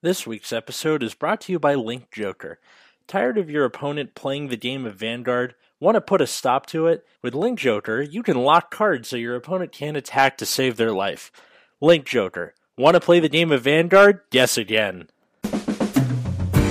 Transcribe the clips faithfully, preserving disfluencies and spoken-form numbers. This week's episode is brought to you by Link Joker. Tired of your opponent playing the game of Vanguard? Want to put a stop to it? With Link Joker, you can lock cards so your opponent can't attack to save their life. Link Joker. Want to play the game of Vanguard? Yes again. Hey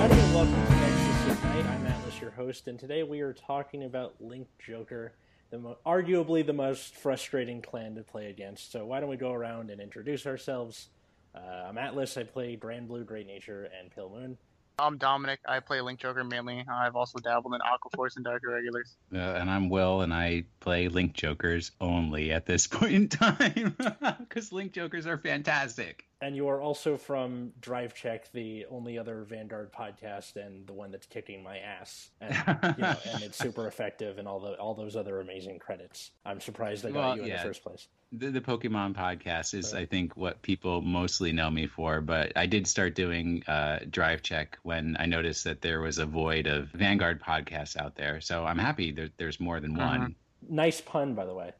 everybody, welcome to Nexus Ignite. I'm Atlas, your host, and today we are talking about Link Joker. The mo- arguably the most frustrating clan to play against. So why don't we go around and introduce ourselves? Uh, I'm Atlas. I play Granblue, Great Nature, and Pale Moon. I'm Dominic. I play Link Joker mainly. I've also dabbled in Aqua Force and Dark Irregulars. Uh, and I'm Will, and I play Link Jokers only at this point in time because Link Jokers are fantastic. And you are also from Drive Check, the only other Vanguard podcast, and the one that's kicking my ass, and, you know, and it's super effective, and all the all those other amazing credits. I'm surprised I got well, you in yeah. the first place. The, the Pokemon podcast is, so, I think, what people mostly know me for, but I did start doing uh, Drive Check when I noticed that there was a void of Vanguard podcasts out there, so I'm happy that there's more than uh-huh. one. Nice pun, by the way.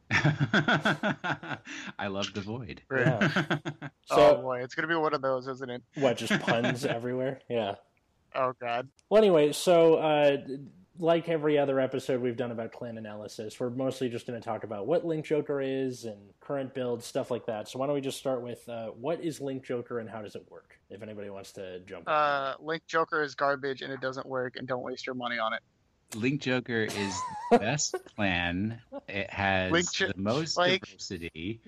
I love the void. Yeah. So, oh, boy. It's going to be one of those, isn't it? What, just puns everywhere? Yeah. Oh, God. Well, anyway, so... Uh, Like every other episode we've done about clan analysis, we're mostly just going to talk about what Link Joker is and current builds, stuff like that. So why don't we just start with uh, what is Link Joker and how does it work? If anybody wants to jump in. Uh, Link Joker is garbage and it doesn't work, and don't waste your money on it. Link Joker is the best clan. It has Link jo- the most like, diversity.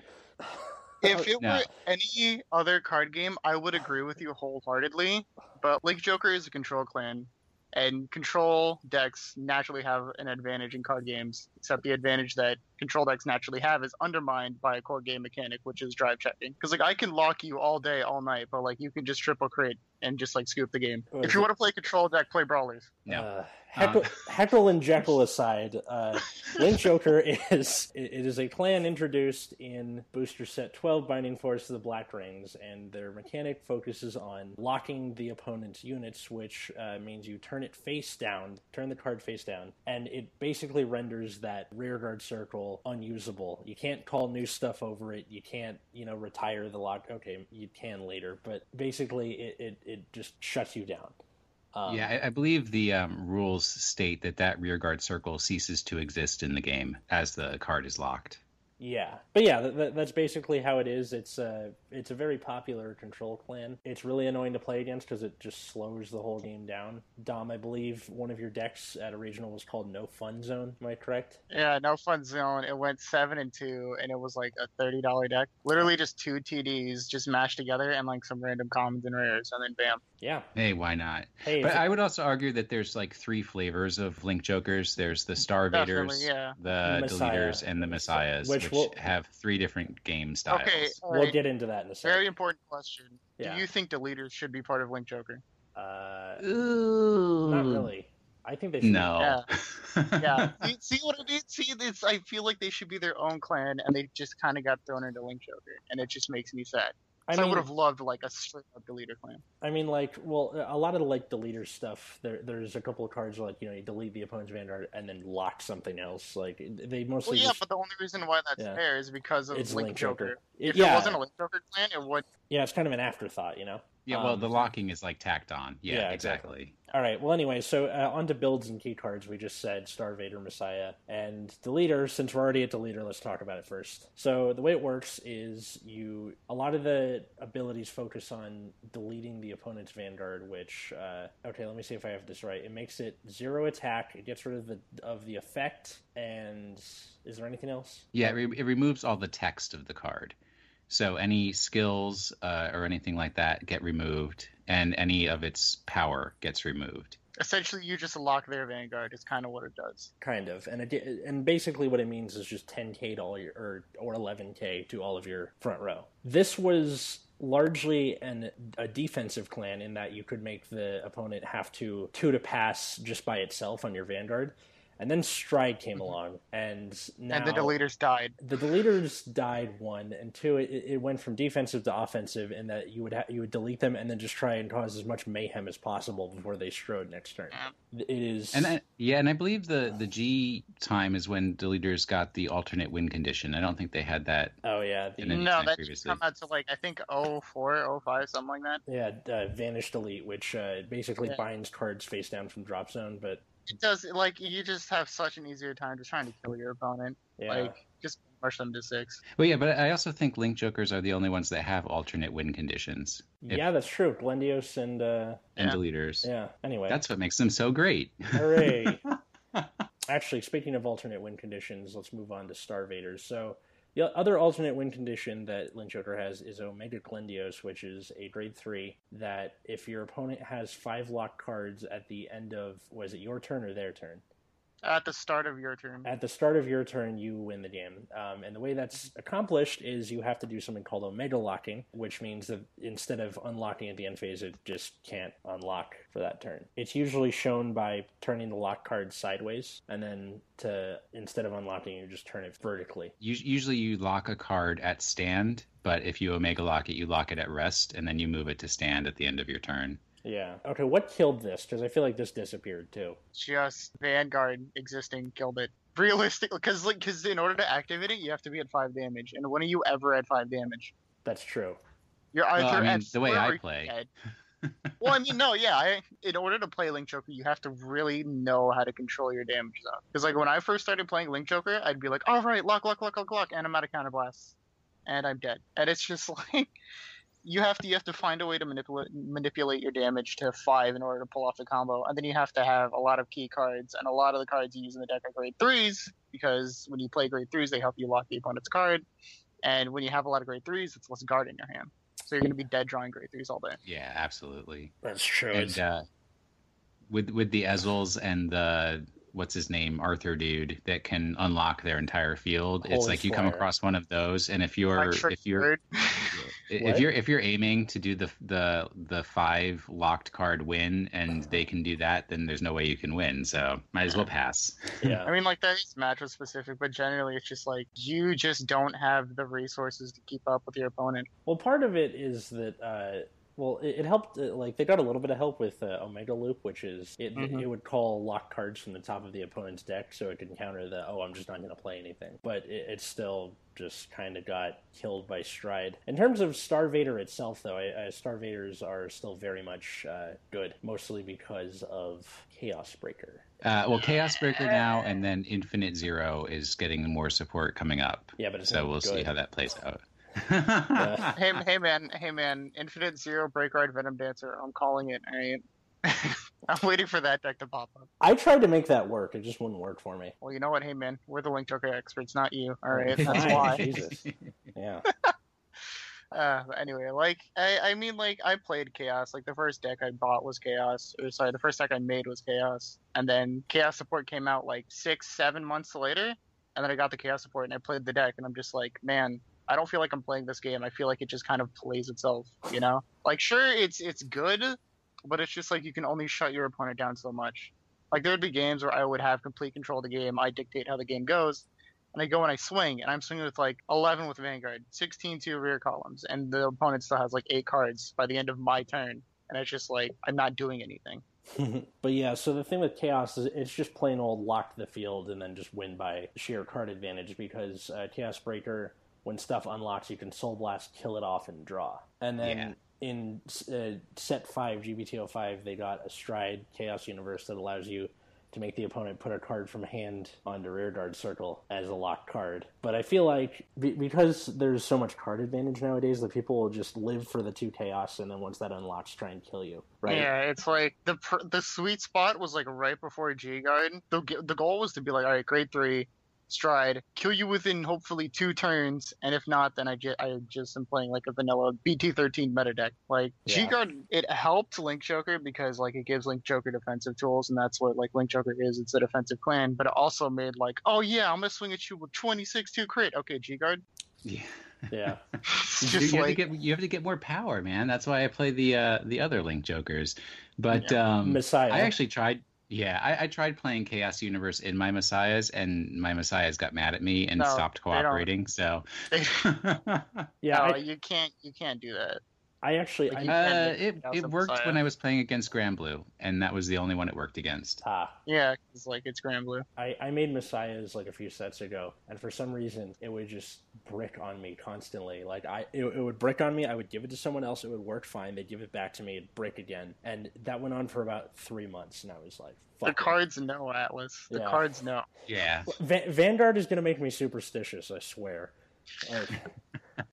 If it no. were any other card game, I would agree with you wholeheartedly, but Link Joker is a control clan. And control decks naturally have an advantage in card games, except the advantage that control decks naturally have is undermined by a core game mechanic, which is drive checking. Because, like, I can lock you all day, all night, but, like, you can just triple crit and just, like, scoop the game. What if you it? want to play control deck, play Brawlers. No. Uh, heckle, um. heckle and Jekyll aside, uh, Link Joker is it is a clan introduced in Booster Set twelve, Binding Force of the Black Rings, and their mechanic focuses on locking the opponent's units, which uh, means you turn it face down, turn the card face down, and it basically renders that rearguard circle unusable. You can't call new stuff over it. You can't, you know, retire the lock. Okay, you can later, but basically it, it it just shuts you down. Um, yeah, I, I believe the um, rules state that that rearguard circle ceases to exist in the game as the card is locked. Yeah, but yeah, that, that's basically how it is. It's a, it's a very popular control clan. It's really annoying to play against because it just slows the whole game down. Dom, I believe one of your decks at a regional was called No Fun Zone, am I correct? Yeah, No Fun Zone. It went seven and two, and it was like a thirty dollars deck. Literally just two T Ds just mashed together and like some random commons and rares, and then bam. Yeah. Hey, why not? Hey, but it... I would also argue that there's like three flavors of Link Jokers. There's the Starvaders, yeah. the Messiah. Deleters, and the Messiahs. Which We'll, have three different game styles. Okay, right. We'll get into that in a second. Very important question. Yeah. Do you think Deleters should be part of Link Joker? Uh, Ooh. Not really. I think they should. No. Be. Yeah. yeah. See, see what I mean? See, it's, I feel like they should be their own clan, and they just kind of got thrown into Link Joker, and it just makes me sad. I, mean, I would have loved like a straight up deleter clan. I mean, like, well, a lot of the like deleter stuff. There, there's a couple of cards where, like, you know, you delete the opponent's Vanguard and then lock something else. Like they mostly. Well, yeah, just... but the only reason why that's yeah. fair is because of it's Link, Link Joker. Joker. If yeah. it wasn't a Link Joker clan, it would. Yeah, it's kind of an afterthought, you know. Yeah, well, um, the locking is like tacked on. Yeah, yeah exactly. exactly. All right. Well, anyway, so uh, on to builds and key cards. We just said Starvader, Messiah, and Deleter. Since we're already at Deleter, let's talk about it first. So the way it works is you a lot of the abilities focus on deleting the opponent's Vanguard, which uh, okay, let me see if I have this right. It makes it zero attack. It gets rid of the of the effect. And is there anything else? Yeah, it, re- it removes all the text of the card. So any skills uh, or anything like that get removed, and any of its power gets removed. Essentially, you just lock their Vanguard. Is kind of what it does. Kind of, and it, and basically what it means is just ten K to all your or or eleven K to all of your front row. This was largely an a defensive clan in that you could make the opponent have to two to pass just by itself on your Vanguard. And then Stride came along, and now... And the Deleters died. The Deleters died, one, and two, it, it went from defensive to offensive in that you would ha you would delete them and then just try and cause as much mayhem as possible before they strode next turn. It is... And I, yeah, and I believe the, the G time is when Deleters got the alternate win condition. I don't think they had that. Oh, yeah. The, no, that just come out to, like, I think oh four, oh five, something like that. Yeah, uh, Vanish Delete, which uh, basically yeah. binds cards face down from drop zone, but... It does, like, you just have such an easier time just trying to kill your opponent. Yeah. Like, just push them to six. Well, yeah, but I also think Link Jokers are the only ones that have alternate win conditions. Yeah, if, that's true. Glendios and... Uh, and yeah. Deleters. Yeah, anyway. That's what makes them so great. Hooray. Actually, speaking of alternate win conditions, let's move on to Starvaders. So, the other alternate win condition that Link Joker has is Omega Glendios, which is a grade three, that if your opponent has five locked cards at the end of, was it your turn or their turn? At the start of your turn. At the start of your turn, you win the game. Um, and the way that's accomplished is you have to do something called Omega Locking, which means that instead of unlocking at the end phase, it just can't unlock for that turn. It's usually shown by turning the lock card sideways, and then to instead of unlocking, you just turn it vertically. Usually you lock a card at stand, but if you Omega Lock it, you lock it at rest, and then you move it to stand at the end of your turn. Yeah. Okay, what killed this? Because I feel like this disappeared, too. Just Vanguard existing killed it. Realistically, because like, cause in order to activate it, you have to be at five damage. And when are you ever at five damage? That's true. You're either well, I mean, at the way I play. Well, I mean, no, yeah. I, in order to play Link Joker, you have to really know how to control your damage zone. Because like, when I first started playing Link Joker, I'd be like, all right, lock, lock, lock, lock, lock, and I'm out of counterblast. And I'm dead. And it's just like... You have to you have to find a way to manipulate manipulate your damage to five in order to pull off the combo, and then you have to have a lot of key cards, and a lot of the cards you use in the deck are grade threes because when you play grade threes, they help you lock the opponent's card, and when you have a lot of grade threes, it's less guard in your hand, so you're going to be dead drawing grade threes all day. Yeah, absolutely. That's true. And uh, with with the Ezels and the what's his name Arthur dude that can unlock their entire field, Holy it's like you fire. come across one of those, and if you're if you're If what? you're if you're aiming to do the the the five locked card win and they can do that, then there's no way you can win. So might as well pass. Yeah, I mean, like that is matchup specific, but generally it's just like you just don't have the resources to keep up with your opponent. Well, part of it is that. Uh... Well, it, it helped, uh, like, they got a little bit of help with uh, Omega Loop, which is, it, mm-hmm. it would call locked cards from the top of the opponent's deck, so it could counter the, oh, I'm just not going to play anything. But it, it still just kind of got killed by Stride. In terms of Starvader itself, though, I, I, Starvaders are still very much uh, good, mostly because of Chaos Breaker. Uh, well, Chaos Breaker now, and then Infinite Zero is getting more support coming up. Yeah, but it's so we'll good. see how that plays out. uh, hey, hey man, hey man, Infinite Zero, Break Ride, Venom Dancer, I'm calling it, I I'm waiting for that deck to pop up. I tried to make that work, it just wouldn't work for me. Well, you know what, hey man, we're the Link Joker experts, not you, alright, that's why. Jesus, yeah. Uh, but anyway, like, I, I mean, like, I played Chaos, like, the first deck I bought was Chaos, or sorry, the first deck I made was Chaos, and then Chaos Support came out, like, six, seven months later, and then I got the Chaos Support, and I played the deck, and I'm just like, man... I don't feel like I'm playing this game. I feel like it just kind of plays itself, you know? Like, sure, it's it's good, but it's just like you can only shut your opponent down so much. Like, there would be games where I would have complete control of the game. I dictate how the game goes, and I go and I swing, and I'm swinging with, like, eleven with Vanguard, sixteen two rear columns, and the opponent still has, like, eight cards by the end of my turn. And it's just like, I'm not doing anything. But yeah, so the thing with Chaos is it's just plain old lock the field and then just win by sheer card advantage because uh, Chaos Breaker... When stuff unlocks, you can Soul Blast, kill it off, and draw. And then yeah. in uh, set five, G B T oh five, they got a Stride Chaos Universe that allows you to make the opponent put a card from hand onto rearguard circle as a locked card. But I feel like be because there's so much card advantage nowadays, the people will just live for the two Chaos, and then once that unlocks, try and kill you. Right? Yeah, it's like the pr the sweet spot was like right before G Guard. The the goal was to be like, all right, grade three. Stride, kill you within hopefully two turns, and if not, then I, ju I just am playing like a vanilla B T thirteen meta deck. Like, yeah. G Guard, it helped Link Joker because, like, it gives Link Joker defensive tools, and that's what, like, Link Joker is. It's a defensive clan, but it also made, like, oh yeah, I'm gonna swing at you with twenty-six two crit. Okay, G Guard. Yeah. Yeah. you, you, like... have to get, you have to get more power, man. That's why I play the, uh, the other Link Jokers. But, yeah. um, Messiah. I actually tried. Yeah, I, I tried playing Chaos Universe in my Messiahs, and my Messiahs got mad at me and no, stopped cooperating. So, they, yeah, no, I, you can't you can't do that. I actually, like I, uh, it it worked Messiah. When I was playing against Granblue, and that was the only one it worked against. Ah, yeah, it's like it's Granblue. I I made Messiahs like a few sets ago, and for some reason it would just brick on me constantly. Like I, it, it would brick on me. I would give it to someone else. It would work fine. They'd give it back to me. It'd brick again, and that went on for about three months. And I was like, fuck. The cards know, Atlas. The yeah. cards know. Yeah. Va- Vanguard is gonna make me superstitious. I swear. Like,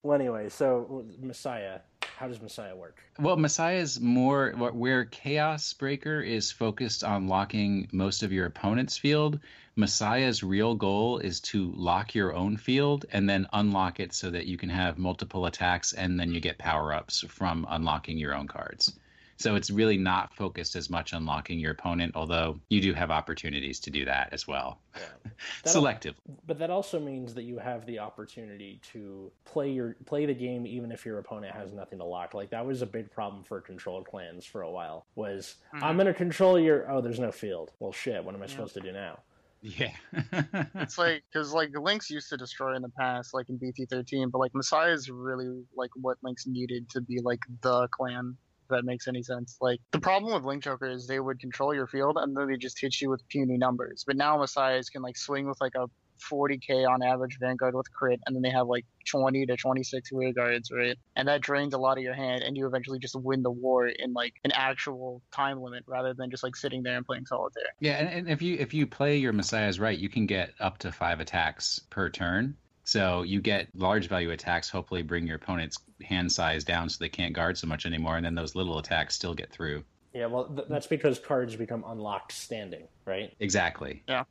well, anyway, so Messiah. How does Messiah work? Well, Messiah is more where Chaos Breaker is focused on locking most of your opponent's field. Messiah's real goal is to lock your own field and then unlock it so that you can have multiple attacks, and then you get power-ups from unlocking your own cards. So it's really not focused as much on locking your opponent, although you do have opportunities to do that as well. Yeah. Selectively. But that also means that you have the opportunity to play your play the game even if your opponent has nothing to lock. Like, that was a big problem for controlled clans for a while, was, mm-hmm. I'm going to control your... Oh, there's no field. Well, shit, what am I yeah. supposed to do now? Yeah. It's like, because, like, Links used to destroy in the past, like, in B T thirteen, but, like, Messiah is really, like, what Links needed to be, like, the clan. If that makes any sense. Like, the problem with Link Joker is they would control your field and then they just hit you with puny numbers. But now Messiahs can, like, swing with, like, a forty K on average Vanguard with crit, and then they have, like, twenty to twenty-six rear guards, right? And that drains a lot of your hand, and you eventually just win the war in, like, an actual time limit rather than just, like, sitting there and playing solitaire. Yeah, and, and if you if you play your Messiahs right, you can get up to five attacks per turn. So you get large value attacks, hopefully bring your opponent's hand size down so they can't guard so much anymore, and then those little attacks still get through. Yeah, well, th- that's because cards become unlocked standing, right? Exactly. Yeah.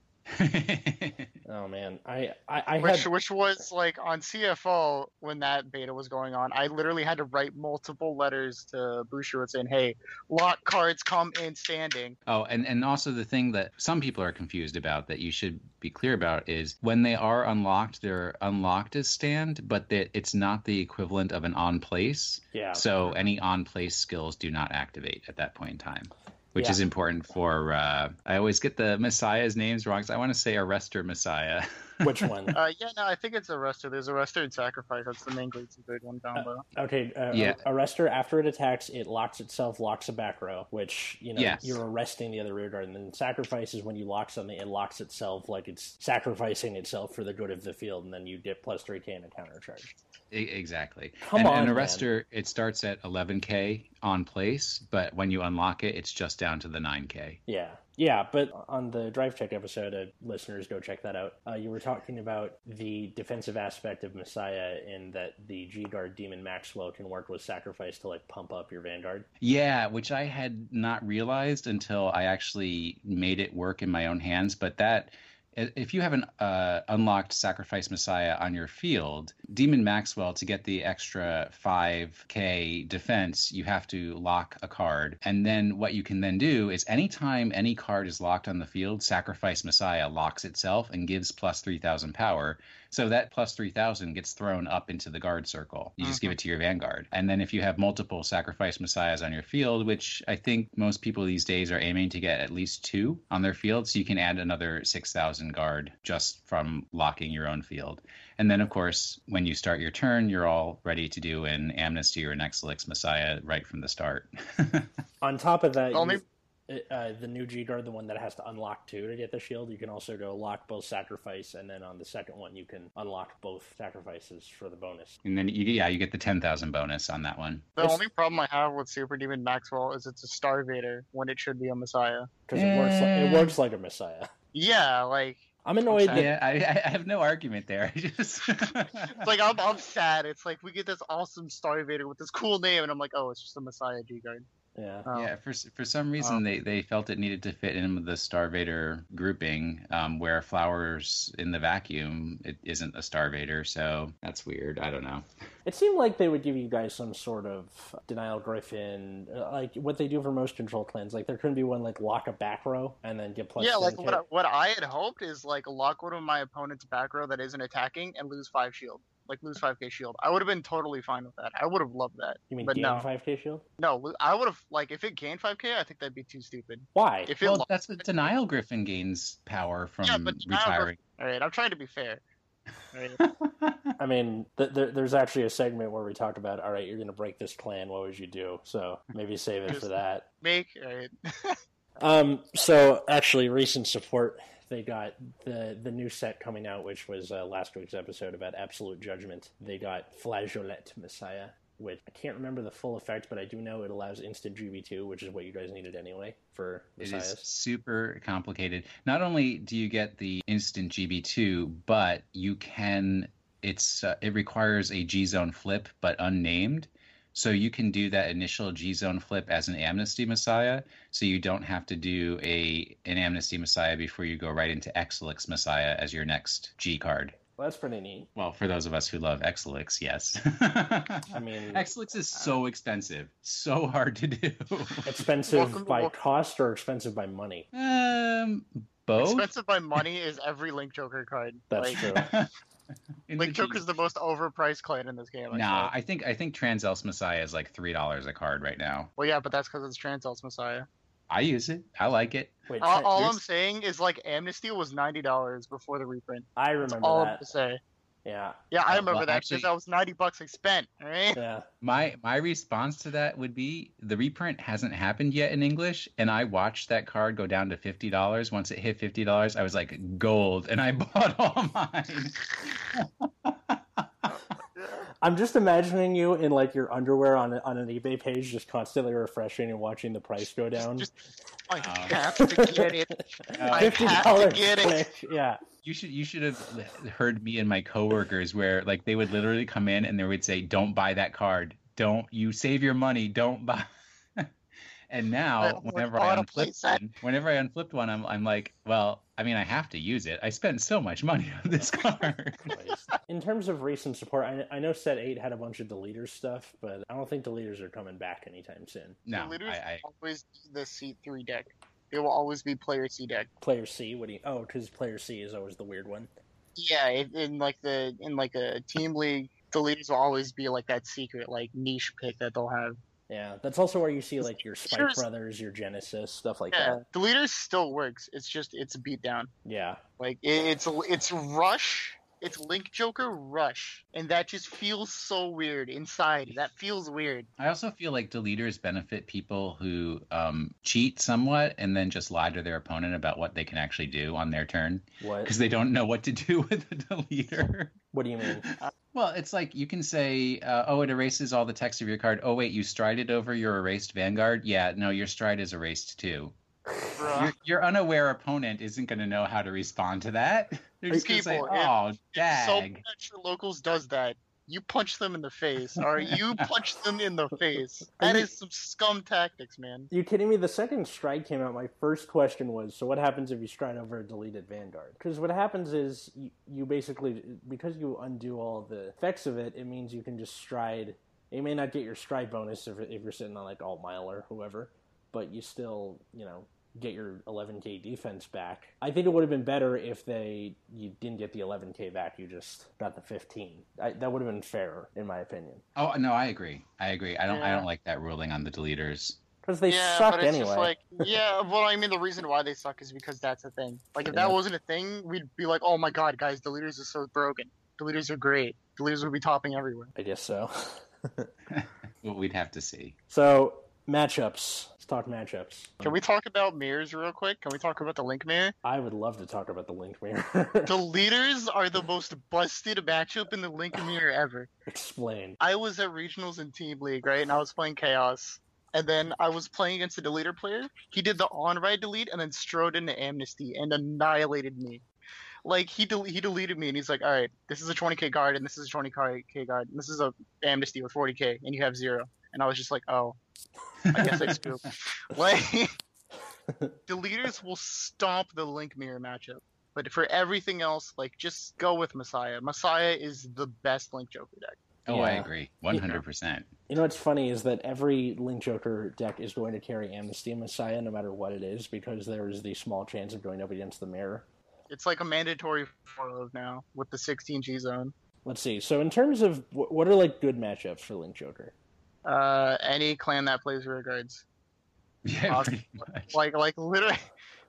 Oh, man. I, I, I which, had... which was, like, on C F O, when that beta was going on, I literally had to write multiple letters to Boucher saying, hey, lock cards come in standing. Oh, and, and also the thing that some people are confused about that you should be clear about is when they are unlocked, they're unlocked as stand, but that it's not the equivalent of an on-place. Yeah. So any on-place skills do not activate at that point in time. Which yeah. is important for, uh, I always get the Messiah's names wrong, because I want to say Arrestor Messiah. Which one? uh, yeah, no, I think it's Arrestor. There's Arrestor and Sacrifice. That's the main Great Third One combo. Uh, okay, uh, yeah. Arrestor, after it attacks, it locks itself, locks a back row, which, you know, yes. you're arresting the other rear guard. And then Sacrifice is when you lock something, it locks itself like it's sacrificing itself for the good of the field, and then you get plus three K in a counter charge. Exactly. Come and, on, and Arrestor, man. It starts at eleven K on place, but when you unlock it, it's just down to the nine K. Yeah. Yeah, but on the Drive Check episode, uh, listeners, go check that out. Uh, you were talking about the defensive aspect of Messiah in that the G Guard Demon Maxwell can work with Sacrifice to, like, pump up your Vanguard. Yeah, which I had not realized until I actually made it work in my own hands, but that... If you have an uh, unlocked Sacrifice Messiah on your field, Demon Maxwell, to get the extra five K defense, you have to lock a card. And then what you can then do is anytime any card is locked on the field, Sacrifice Messiah locks itself and gives plus three thousand power. So that plus three thousand gets thrown up into the guard circle. You just mm-hmm. give it to your Vanguard. And then if you have multiple Sacrifice Messiahs on your field, which I think most people these days are aiming to get at least two on their field, so you can add another six thousand guard just from locking your own field. And then, of course, when you start your turn, you're all ready to do an Amnesty or an Exelix Messiah right from the start. On top of that... Only- Uh, the new G Guard, the one that has to unlock two to get the shield, you can also go lock both Sacrifice, and then on the second one you can unlock both Sacrifices for the bonus. And then, you, yeah, you get the ten thousand bonus on that one. The it's, only problem I have with Super Demon Maxwell is it's a Starvader when it should be a Messiah. Because it, like, it works like a Messiah. Yeah, like... I'm annoyed that... Yeah, I, I have no argument there. I just... It's like, I'm, I'm sad. It's like, we get this awesome Starvader with this cool name, and I'm like, oh, it's just a Messiah G Guard. Yeah. Um, yeah. For for some reason, um, they, they felt it needed to fit in with the Starvader grouping, um, where Flowers in the Vacuum it isn't a Starvader, so that's weird. I don't know. It seemed like they would give you guys some sort of Denial Griffin, like what they do for most control clans. Like there couldn't be one like lock a back row and then get plus. Yeah, like what I, what I had hoped is like lock one of my opponent's back row that isn't attacking and lose five shield. like lose five K shield. I would have been totally fine with that. I would have loved that. You mean but gain no. five K shield? No, I would have, like, if it gained five K, I think that'd be too stupid. Why? If it well, that's the Denial Griffin gains power from yeah, but retiring. All right, I'm trying to be fair. Right. I mean, th th there's actually a segment where we talked about, all right, you're going to break this clan. What would you do? So maybe save it for that. Make it. Right. um, so actually, recent support, they got the the new set coming out, which was uh, last week's episode about Absolute Judgment. They got Flajolet Messiah, which I can't remember the full effect, but I do know it allows instant G B two, which is what you guys needed anyway for Messiahs. It is super complicated. Not only do you get the instant G B two, but you can, it's uh, it requires a G-Zone flip, but unnamed. So you can do that initial G-Zone flip as an Amnesty Messiah, so you don't have to do a an Amnesty Messiah before you go right into Exelix Messiah as your next G card. Well, that's pretty neat. Well, for those of us who love Exelix, yes. I mean, Exelix is so expensive, so hard to do. Expensive by cost or expensive by money? Um, both. Expensive by money is every Link Joker card. That's like, true. Link Joker is the most overpriced clan in this game. I nah, think. I think I think Transel's Messiah is like three dollars a card right now. Well, yeah, but that's because it's Transel's Messiah. I use it. I like it. Wait, all all there's... I'm saying is, like, Amnesty was ninety dollars before the reprint. I remember That's all that. I'm to say. Yeah. Yeah, I uh, remember well, that because that was ninety bucks I spent, right? Yeah. My my response to that would be the reprint hasn't happened yet in English, and I watched that card go down to fifty dollars. Once it hit fifty dollars, I was like, gold, and I bought all mine. I'm just imagining you in, like, your underwear on, on an eBay page, just constantly refreshing and watching the price go down. Just, just, I um, have to get it. Uh, I have to get it. Yeah. You should, you should have heard me and my coworkers where, like, they would literally come in and they would say, don't buy that card. Don't. You save your money. Don't buy. And now, whenever I, unflipped one, whenever I unflipped one, I'm, I'm like, well, I mean, I have to use it. I spent so much money on this card. In terms of recent support, I, I know set eight had a bunch of Deleters stuff, but I don't think Deleters are coming back anytime soon. No, Deleters I, I... always the C three deck. It will always be player C deck. Player C? What do you... Oh, because player C is always the weird one. Yeah, in like the in like a team league, Deleters will always be like that secret, like, niche pick that they'll have. Yeah, that's also where you see, like, your Spike There's, Brothers, your Genesis, stuff like yeah, that. Deleters still works. It's just, it's a beatdown. Yeah. Like, it, it's it's Rush. It's Link Joker Rush. And that just feels so weird inside. That feels weird. I also feel like Deleters benefit people who um, cheat somewhat and then just lie to their opponent about what they can actually do on their turn. What? Because they don't know what to do with the Deleter. What do you mean? Well, it's like you can say, uh, oh, it erases all the text of your card. Oh, wait, you strided over your erased Vanguard? Yeah, no, your stride is erased too. Your, your unaware opponent isn't going to know how to respond to that. They're just going to say, oh, if, dag. So much your locals does that. You punch them in the face, or you punch them in the face. That is some scum tactics, man. Are you kidding me? The second Stride came out, my first question was, so what happens if you stride over a deleted Vanguard? Because what happens is you, you basically, because you undo all the effects of it, it means you can just stride. You may not get your stride bonus if, if you're sitting on, like, Alt Mile or whoever, but you still, you know, get your eleven K defense back. I think it would have been better if they you didn't get the eleven K back, you just got the fifteen. I, that would have been fairer, in my opinion. Oh no, I agree. I agree. I don't. Yeah. I don't like that ruling on the Deleters because they yeah, suck but it's anyway. Just like, yeah, well, I mean, the reason why they suck is because that's a thing. Like, if yeah. that wasn't a thing, we'd be like, oh my god, guys, Deleters are so broken. Deleters are great. Deleters would be topping everywhere. I guess so. Well, we'd have to see. So. Matchups. Let's talk matchups. Can we talk about mirrors real quick? Can we talk about the Link mirror? I would love to talk about the Link mirror. Deleters are the most busted matchup in the Link mirror ever. Explain. I was at regionals in Team League, right? And I was playing Chaos. And then I was playing against a Deleter player. He did the on-ride delete and then strode into Amnesty and annihilated me. Like, he del he deleted me, and he's like, all right, this is a twenty K guard, and this is a twenty K guard, and this is a Amnesty with forty K, and you have zero. And I was just like, oh. I guess I scooped. Like, Deleters will stomp the Link mirror matchup. But for everything else, like, just go with Messiah. Messiah is the best Link Joker deck. Oh, yeah. I agree. one hundred percent. You know what's funny is that every Link Joker deck is going to carry Amnesty and Messiah no matter what it is because there is the small chance of going up against the mirror. It's like a mandatory four of now with the sixteen G zone. Let's see. So in terms of what are like good matchups for Link Joker? Uh, any clan that plays rear guards. Yeah, uh, like like literally,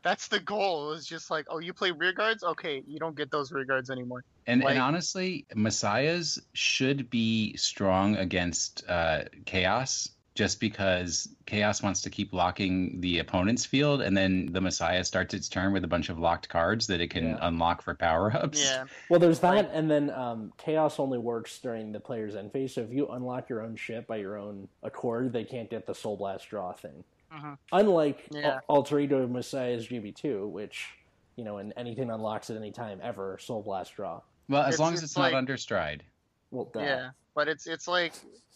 that's the goal. It's just like, oh, you play rear guards? Okay, you don't get those rear guards anymore. And like, and honestly, Messiahs should be strong against uh, Chaos, just because Chaos wants to keep locking the opponent's field, and then the Messiah starts its turn with a bunch of locked cards that it can yeah. unlock for power-ups. Yeah. Well, there's that, and then um, Chaos only works during the player's end phase, so if you unlock your own ship by your own accord, they can't get the Soul Blast draw thing. Uh-huh. Unlike yeah. Alter Ego Messiah's G B two, which, you know, and anything unlocks at any time ever, Soul Blast draw. Well, as it's, long as it's, it's not like, under Stride. Well, duh. Yeah, but it's it's like...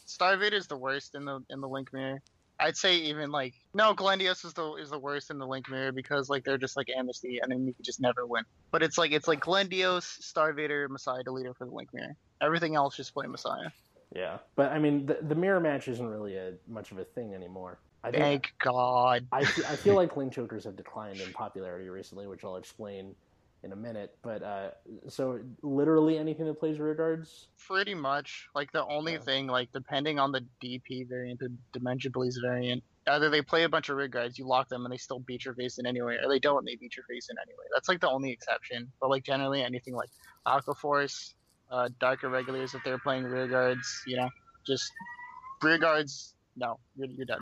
Starvader's the worst in the in the Link mirror. I'd say even like no, Glendios is the is the worst in the Link mirror because like they're just like Amnesty and then you could just never win. But it's like it's like Glendios, Starvader, Messiah, Deleter for the Link mirror. Everything else just play Messiah. Yeah, but I mean the, the mirror match isn't really a much of a thing anymore. I think, Thank God. I I feel like Link Jokers have declined in popularity recently, which I'll explain in a minute, but uh so literally anything that plays rear guards pretty much like the only yeah. thing like depending on the D P variant, the Dimension Police variant, either they play a bunch of rear guards, you lock them and they still beat your face in anyway, or they don't and they beat your face in anyway. That's like the only exception, but like generally anything like Aqua Force, uh Dark Irregulars, if they're playing rear guards, you know, just rear guards, no, you're, you're done.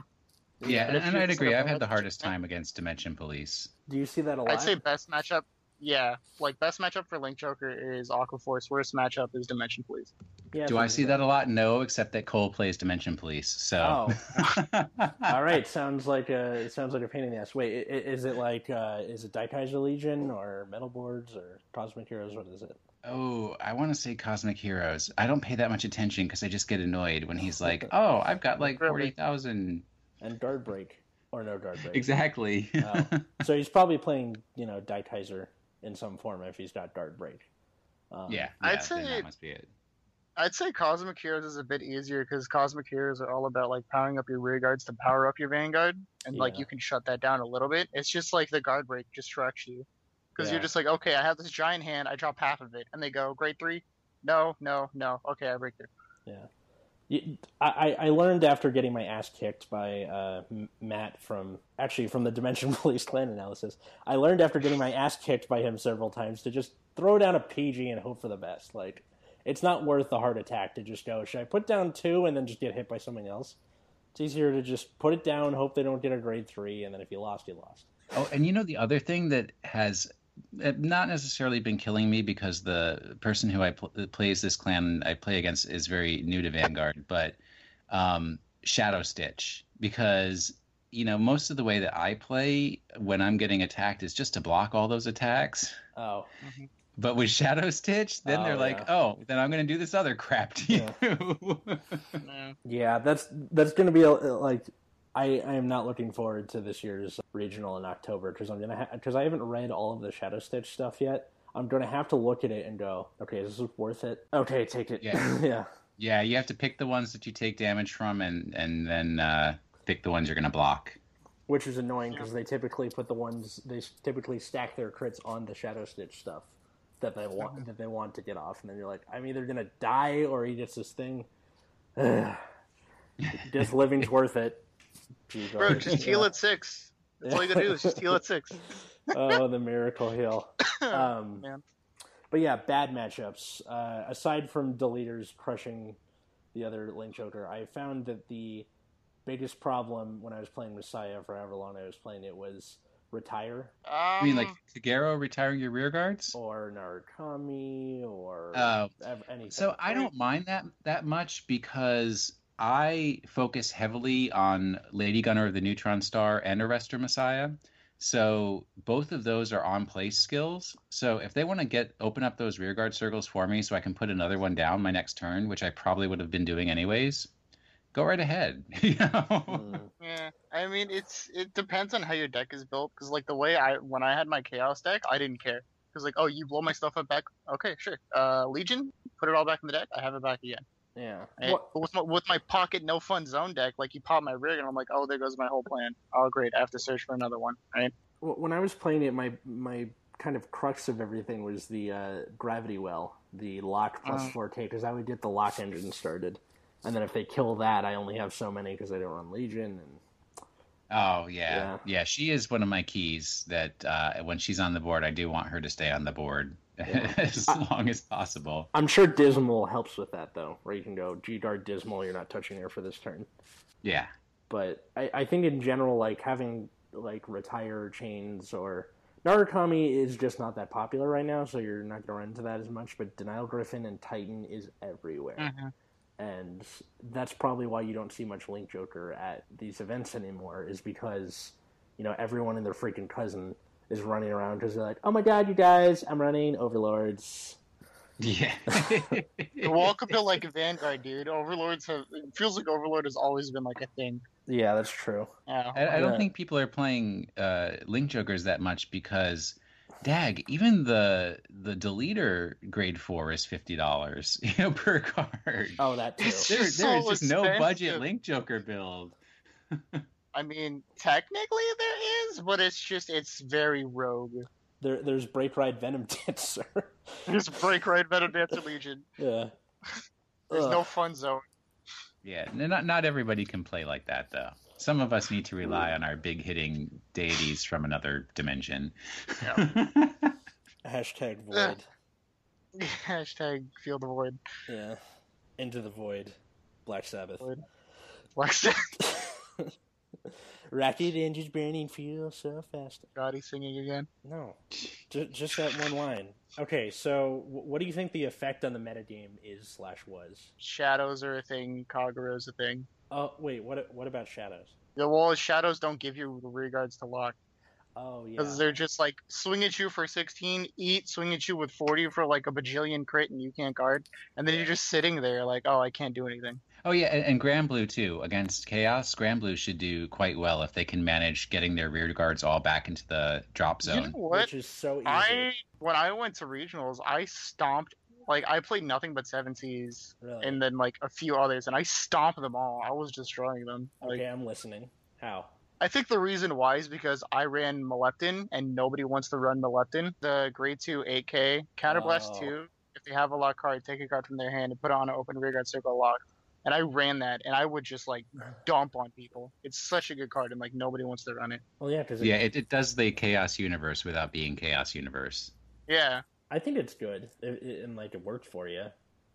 Yeah, and, and I'd agree. I've had the hardest time against Dimension Police. Do you see that a lot? I'd say best matchup Yeah, like best matchup for Link Joker is Aqua Force. Worst matchup is Dimension Police. Yeah, do I see that a lot? No, except that Cole plays Dimension Police. So, oh. All right, sounds like a it sounds like a pain in the ass. Wait, is it like uh, is it Daikaiser Legion or Metal Boards or Cosmic Heroes? What is it? Oh, I want to say Cosmic Heroes. I don't pay that much attention because I just get annoyed when he's like, "Oh, I've got like forty thousand and guard break or no guard break." Exactly. Oh. So he's probably playing, you know, Daikaiser in some form if he's got guard break. Um, yeah, yeah, I'd say that must be it. I'd say Cosmic Heroes is a bit easier because Cosmic Heroes are all about like powering up your rear guards to power up your Vanguard, and yeah. like you can shut that down a little bit. It's just like the guard break just shocks you because yeah. you're just like, okay, I have this giant hand, I drop half of it, and they go grade three, no, no, no, okay, I break through. Yeah, you, I I learned after getting my ass kicked by uh, Matt from. Actually, from the Dimension Police clan analysis, I learned after getting my ass kicked by him several times to just throw down a P G and hope for the best. Like, it's not worth the heart attack to just go, should I put down two and then just get hit by something else? It's easier to just put it down, hope they don't get a grade three, and then if you lost, you lost. Oh, and you know the other thing that has not necessarily been killing me because the person who I pl- plays this clan I play against is very new to Vanguard, but um, Shadow Stitch, because... you know, most of the way that I play when I'm getting attacked is just to block all those attacks. Oh. Mm-hmm. But with Shadow Stitch, then oh, they're like, yeah. oh, then I'm going to do this other crap to you. Yeah, no. yeah that's that's going to be, a, like, I, I am not looking forward to this year's regional in October because I'm gonna because ha- I haven't read all of the Shadow Stitch stuff yet. I'm going to have to look at it and go, okay, is this worth it? Okay, take it. Yeah. yeah. yeah, you have to pick the ones that you take damage from and, and then... Uh, pick the ones you're going to block. Which is annoying because they typically put the ones, they typically stack their crits on the Shadow Stitch stuff that they want that they want to get off. And then you're like, I'm either going to die or he gets this thing. Just living's worth it. Gee, bro, just heal at six. That's all you got to do is just heal at six. Oh, the miracle heal. Um, Man. But yeah, bad matchups. Uh, aside from Deleters crushing the other Link Joker, I found that the biggest problem when I was playing Messiah for however long I was playing it was retire. Um, you mean like Kagero retiring your rear guards? Or Narukami or uh, anything. So I don't mind that that much because I focus heavily on Lady Gunner of the Neutron Star and Arrestor Messiah. So both of those are on place skills. So if they want to get open up those rear guard circles for me so I can put another one down my next turn, which I probably would have been doing anyways, go right ahead. You know? Yeah, I mean, it's it depends on how your deck is built. Because, like, the way I, when I had my Chaos deck, I didn't care. Because, like, oh, you blow my stuff up back. Okay, sure. Uh, Legion, put it all back in the deck. I have it back again. Yeah. I, but with my, with my pocket no fun zone deck, like, you pop my rig, and I'm like, oh, there goes my whole plan. Oh, great. I have to search for another one. Right? When I was playing it, my, my kind of crux of everything was the uh, Gravity Well. the lock plus uh, four take, because I would get the lock engine started. And then if they kill that, I only have so many because I don't run Legion. And oh, yeah. yeah. Yeah, she is one of my keys that uh, when she's on the board, I do want her to stay on the board yeah. as I, long as possible. I'm sure Dismal helps with that, though, where you can go, G Guard Dismal, you're not touching her for this turn. Yeah. But I, I think in general, like, having, like, Retire, Chains, or... Narukami is just not that popular right now, so you're not going to run into that as much, but Denial Griffin and Titan is everywhere. Uh-huh. And that's probably why you don't see much Link Joker at these events anymore, is because, you know, everyone and their freaking cousin is running around because they're like, oh my god, you guys, I'm running Overlords. Yeah. Welcome to, like, Vanguard, dude. Overlords have... It feels like Overlord has always been, like, a thing. Yeah, that's true. Yeah. I, I don't yeah. think people are playing uh, Link Jokers that much because... Dag, even the the Deleter grade four is fifty dollars, you know, per card. Oh, that too. There's there so there just no budget Link Joker build. I mean, technically there is, but it's just it's very rogue. There, there's Break Ride Venom Dancer. There's Break Ride Venom Dancer Legion. Yeah. There's Ugh. no fun zone. Yeah, not not everybody can play like that though. Some of us need to rely on our big-hitting deities from another dimension. Yeah. Hashtag void. Hashtag feel the void. Yeah. Into the void. Black Sabbath. Void. Black Sabbath. Rocket engines burning fuel so fast. God, he's singing again? No. Just, just that one line. Okay, so what do you think the effect on the metagame is slash was? Shadows are a thing. Kagura's a thing. Oh, wait, what What about shadows? Yeah, well, shadows don't give you regards to lock. Oh, yeah. Because they're just like, swing at you for sixteen, eat, swing at you with forty for like a bajillion crit and you can't guard. And then you're just sitting there like, oh, I can't do anything. Oh, yeah, and, and Granblue, too. Against Chaos, Granblue should do quite well if they can manage getting their rear guards all back into the drop zone. You know what? Which is so easy. I, when I went to regionals, I stomped Like, I played nothing but seven Cs, really? And then, like, a few others, and I stomped them all. I was destroying them. Like, okay, I'm listening. How? I think the reason why is because I ran Meleptin, and nobody wants to run Meleptin. The grade two eight K, Counterblast oh. two, if they have a lock card, take a card from their hand and put it on an open rearguard circle lock. And I ran that, and I would just, like, dump on people. It's such a good card, and, like, nobody wants to run it. Well, yeah, because it... Yeah, it, it does the Chaos Universe without being Chaos Universe. Yeah. I think it's good, it, it, and, like, it worked for you.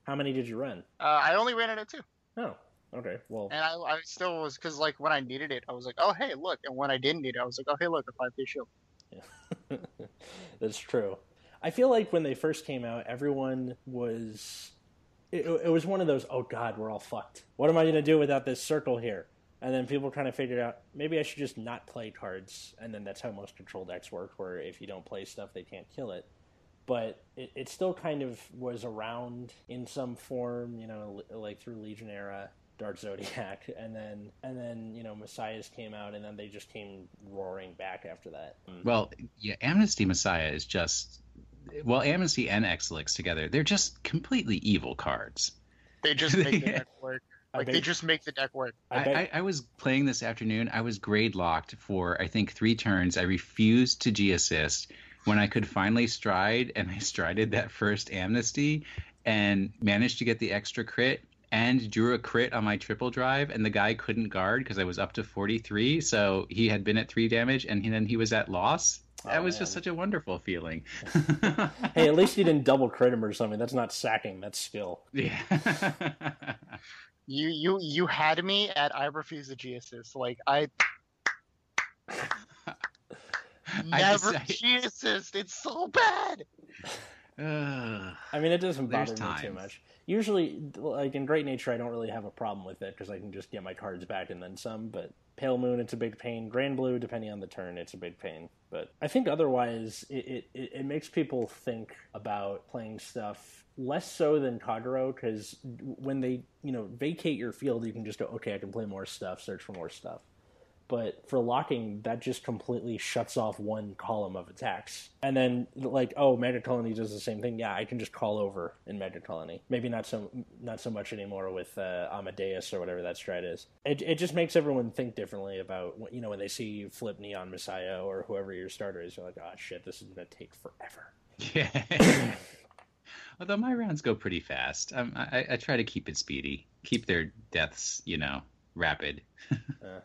How many did you run? Uh, I only ran it at two. Oh, okay, well... And I, I still was, because, like, when I needed it, I was like, oh, hey, look. And when I didn't need it, I was like, oh, hey, look, a five P shield. Yeah. That's true. I feel like when they first came out, everyone was... It, it was one of those, oh, God, we're all fucked. What am I going to do without this circle here? And then people kind of figured out, maybe I should just not play cards, and then that's how most control decks work, where if you don't play stuff, they can't kill it. But it, it still kind of was around in some form, you know, like through Legion era, Dark Zodiac, and then, and then you know, Messiahs came out, and then they just came roaring back after that. Well, yeah, Amnesty Messiah is just, well, Amnesty and Exelix together, they're just completely evil cards. They just make the deck work. Like, bet, they just make the deck work. I, I, I was playing this afternoon. I was grade locked for, I think, three turns. I refused to G-assist. When I could finally stride, and I strided that first Amnesty and managed to get the extra crit and drew a crit on my triple drive, and the guy couldn't guard because I was up to forty-three, so he had been at three damage, and then he was at loss. Oh, that was man. just such a wonderful feeling. Hey, at least you didn't double crit him or something. That's not sacking, that's skill. Yeah. you, you, you had me at I refuse the G-assist. Like, I... Never G-assist. It's so bad. Uh, I mean, it doesn't bother me times. too much. Usually, like in Great Nature, I don't really have a problem with it because I can just get my cards back and then some. But Pale Moon, it's a big pain. Grand Blue, depending on the turn, it's a big pain. But I think otherwise, it it, it makes people think about playing stuff less so than Kagero, because when they you know vacate your field, you can just go, okay, I can play more stuff, search for more stuff. But for locking, that just completely shuts off one column of attacks. And then, like, oh, Mega Colony does the same thing. Yeah, I can just call over in Mega Colony. Maybe not so not so much anymore with uh, Amadeus or whatever that strat is. It it just makes everyone think differently about, you know, when they see you flip Neon Messiah or whoever your starter is, you're like, oh, shit, this is going to take forever. Yeah. Although my rounds go pretty fast. Um, I, I try to keep it speedy. Keep their deaths, you know, rapid. uh,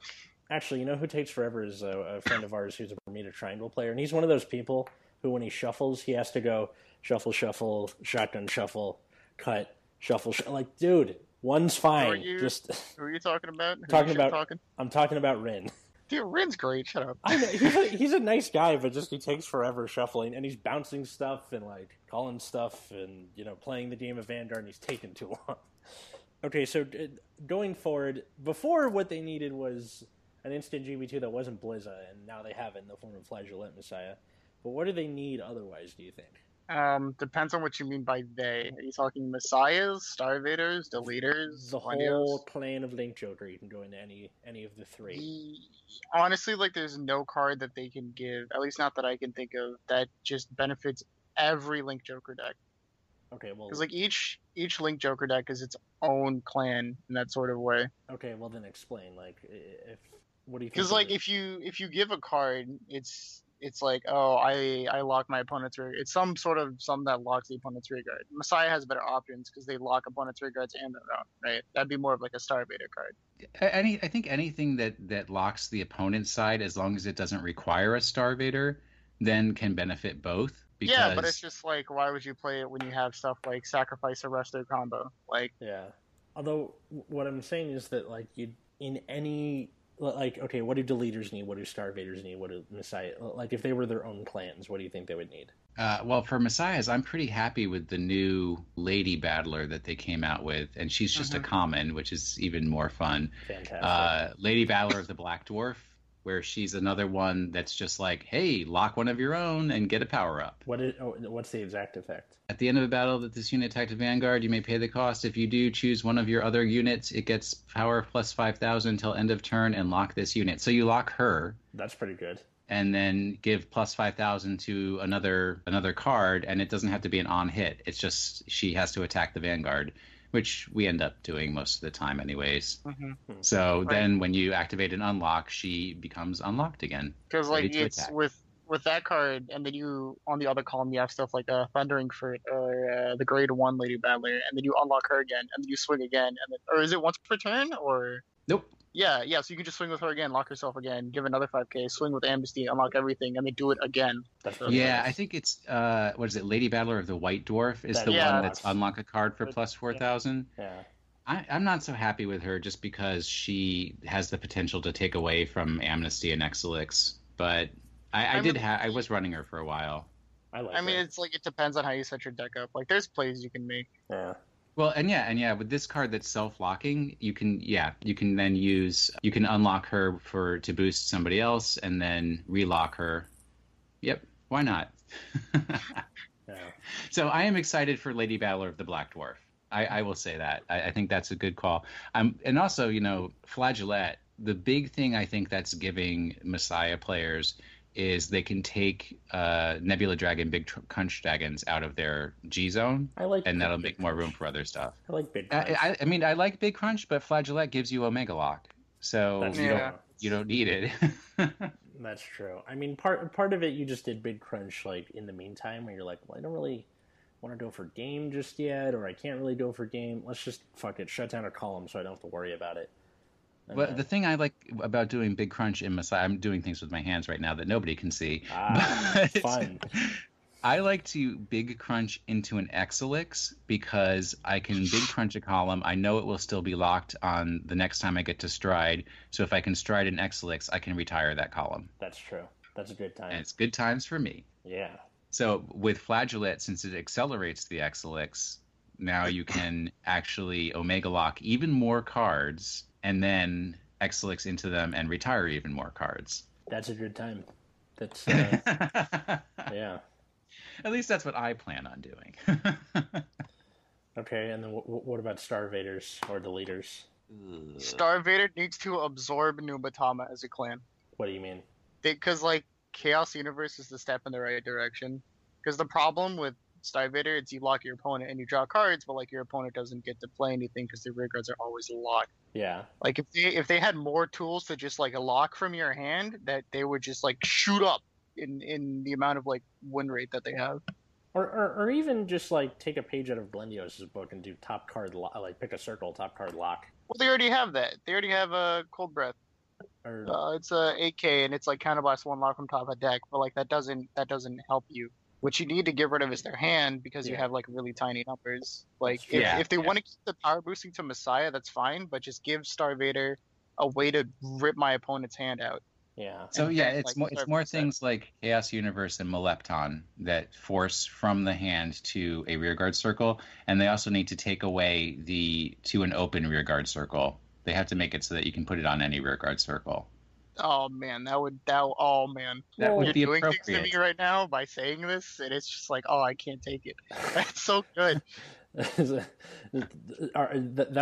actually, you know who takes forever is a, a friend of ours who's a Bermuda Triangle player. And he's one of those people who, when he shuffles, he has to go shuffle, shuffle, shotgun shuffle, cut, shuffle, shuffle. Like, dude, one's fine. Who are you, Just, who are you talking about? Talking about talking? I'm talking about Rin. Dude, Rin's great. Shut up. I know, he's, a, he's a nice guy, but just he takes forever shuffling, and he's bouncing stuff and like calling stuff, and you know, playing the game of Vanguard. And he's taking too long. Okay, so uh, going forward, before what they needed was an instant G B two that wasn't Blizza, and now they have it in the form of Flajolet Messiah. But what do they need otherwise? Do you think? Um, depends on what you mean by they. Are you talking Messiahs, Starvaders, Deleters? The whole clan of Link Joker. You can go into any any of the three. The, honestly, like, there's no card that they can give, at least not that I can think of, that just benefits every Link Joker deck. Okay, well... Because, like, each, each Link Joker deck is its own clan in that sort of way. Okay, well, then explain, like, if... What do you think? Because, like, if you, if you give a card, it's... It's like, oh, I, I lock my opponent's rear. It's some sort of some that locks the opponent's rear guard. Messiah has better options because they lock opponent's rear guards and their own, right? That'd be more of like a Starvader card. Any, I think anything that, that locks the opponent's side, as long as it doesn't require a Starvader, then can benefit both. Because... Yeah, but it's just like, why would you play it when you have stuff like Sacrifice Arrestor combo? Like, yeah. Although what I'm saying is that like you in any. Like, okay, what do Deleters need? What do Starvaders need? What do Messiah... Like, if they were their own clans, what do you think they would need? Uh, well, for Messiahs, I'm pretty happy with the new Lady Battler that they came out with. And she's just mm-hmm. a common, which is even more fun. Fantastic. Uh, Lady Battler of the Black Dwarf, where she's another one that's just like, hey, lock one of your own and get a power-up. What is, oh, what's the exact effect? At the end of a battle that this unit attacked a Vanguard, you may pay the cost. If you do, choose one of your other units. It gets power plus five thousand until end of turn and lock this unit. So you lock her. That's pretty good. And then give plus five thousand to another another card, and it doesn't have to be an on-hit. It's just she has to attack the Vanguard, which we end up doing most of the time anyways. Mm-hmm. So right. Then when you activate an unlock, she becomes unlocked again. Because like it's attack. with... With that card, and then you, on the other column, you have stuff like uh, Thundering Foot or uh, the Grade one Lady Battler, and then you unlock her again, and then you swing again. and then, Or is it once per turn? Or Nope. Yeah, yeah, so you can just swing with her again, lock herself again, give another five K, swing with Amnesty, unlock everything, and then do it again. That's yeah, I think it's, uh, what is it, Lady Battler of the White Dwarf is that, the yeah, one that's unlock a card for plus four thousand. Yeah. yeah. I, I'm not so happy with her just because she has the potential to take away from Amnesty and Exelix, but... I, I did have. I was running her for a while. I like. I mean, her. It's like it depends on how you set your deck up. Like, there's plays you can make. Yeah. Well, and yeah, and yeah, with this card that's self-locking, you can yeah, you can then use you can unlock her for to boost somebody else, and then relock her. Yep. Why not? yeah. So I am excited for Lady Battler of the Black Dwarf. I, I will say that. I, I think that's a good call. Um, and also, you know, Flajolet. The big thing I think that's giving Messiah players. Is they can take uh, Nebula Dragon, Big Crunch Dragons out of their G Zone, I like and that'll make more room for other stuff. I like Big Crunch. I, I, I mean, I like Big Crunch, but Flajolet gives you Omega Lock, so you, yeah. don't, you don't need it. That's true. I mean, part part of it, you just did Big Crunch like in the meantime, where you're like, well, I don't really want to go for game just yet, or I can't really go for game. Let's just, fuck it, shut down a column so I don't have to worry about it. Well, the thing I like about doing Big Crunch in Messiah, I'm doing things with my hands right now that nobody can see. Ah, fun. I like to Big Crunch into an Exelix because I can Big Crunch a column. I know it will still be locked on the next time I get to stride. So if I can stride an Exelix, I can retire that column. That's true. That's a good time. And it's good times for me. Yeah. So with Flajolet, since it accelerates the Exelix, now you can actually Omega Lock even more cards... and then Exelix into them and retire even more cards. That's a good time. That's uh, yeah. At least that's what I plan on doing. Okay, and then w- w- what about Starvaders or Deleters? Starvader needs to absorb Nubatama as a clan. What do you mean? Because like Chaos Universe is the step in the right direction. Because the problem with Starvader, it's you lock your opponent and you draw cards, but like your opponent doesn't get to play anything because their rear guards are always locked. Yeah. Like if they if they had more tools to just like a lock from your hand, that they would just like shoot up in in the amount of like win rate that they have. Or, or, or even just, like, take a page out of Glendios' book and do top card, lo like, pick a circle, top card lock. Well, they already have that. They already have a uh, Cold Breath. Or, uh, it's a eight K, and it's, like, counterblast one lock from top of the deck, but, like, that doesn't that doesn't help you. What you need to get rid of is their hand, because yeah. you have, like, really tiny numbers. Like, if, yeah, if they yeah. want to keep the power boosting to Messiah, that's fine, but just give Starvader a way to rip my opponent's hand out. Yeah. So, and yeah, then, it's, like, more, it's more things like Chaos Universe and Melepton that force from the hand to a rearguard circle, and they also need to take away the to an open rearguard circle. They have to make it so that you can put it on any rearguard circle. Oh, man, that would, that, oh, man. That would You're be doing things to me right now by saying this, and it's just like, oh, I can't take it. That's so good. That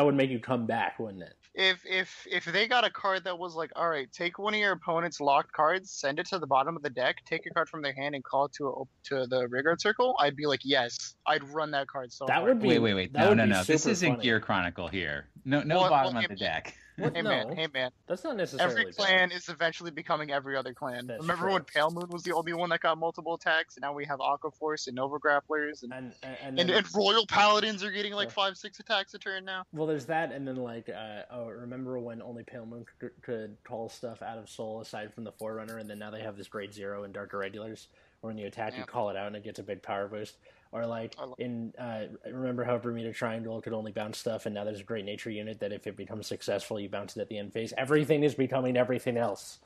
would make you come back, wouldn't it? If if if they got a card that was like, all right, take one of your opponent's locked cards, send it to the bottom of the deck, take a card from their hand, and call it to a, to the rearguard circle, I'd be like, yes, I'd run that card. So that hard. would be wait, wait, wait, no, no, no. This isn't Gear Chronicle here. No, no well, bottom well, of the deck. What? Hey no. man, hey man. That's not necessarily. Every clan bad. is eventually becoming every other clan. That's Remember true. when Pale Moon was the only one that got multiple attacks, and now we have Aqua Force and Nova Grapplers, and and, and, and, and, and Royal Paladins are getting like yeah. five, six attacks a turn now. Well, there's that, and then like. Uh, oh, remember when only Pale Moon could call stuff out of soul aside from the Forerunner, and then now they have this Grade Zero and Dark Irregulars, where when you attack, yeah. you call it out and it gets a big power boost. Or like, in uh, remember how Bermuda Triangle could only bounce stuff, and now there's a Great Nature unit that if it becomes successful, you bounce it at the end phase. Everything is becoming everything else.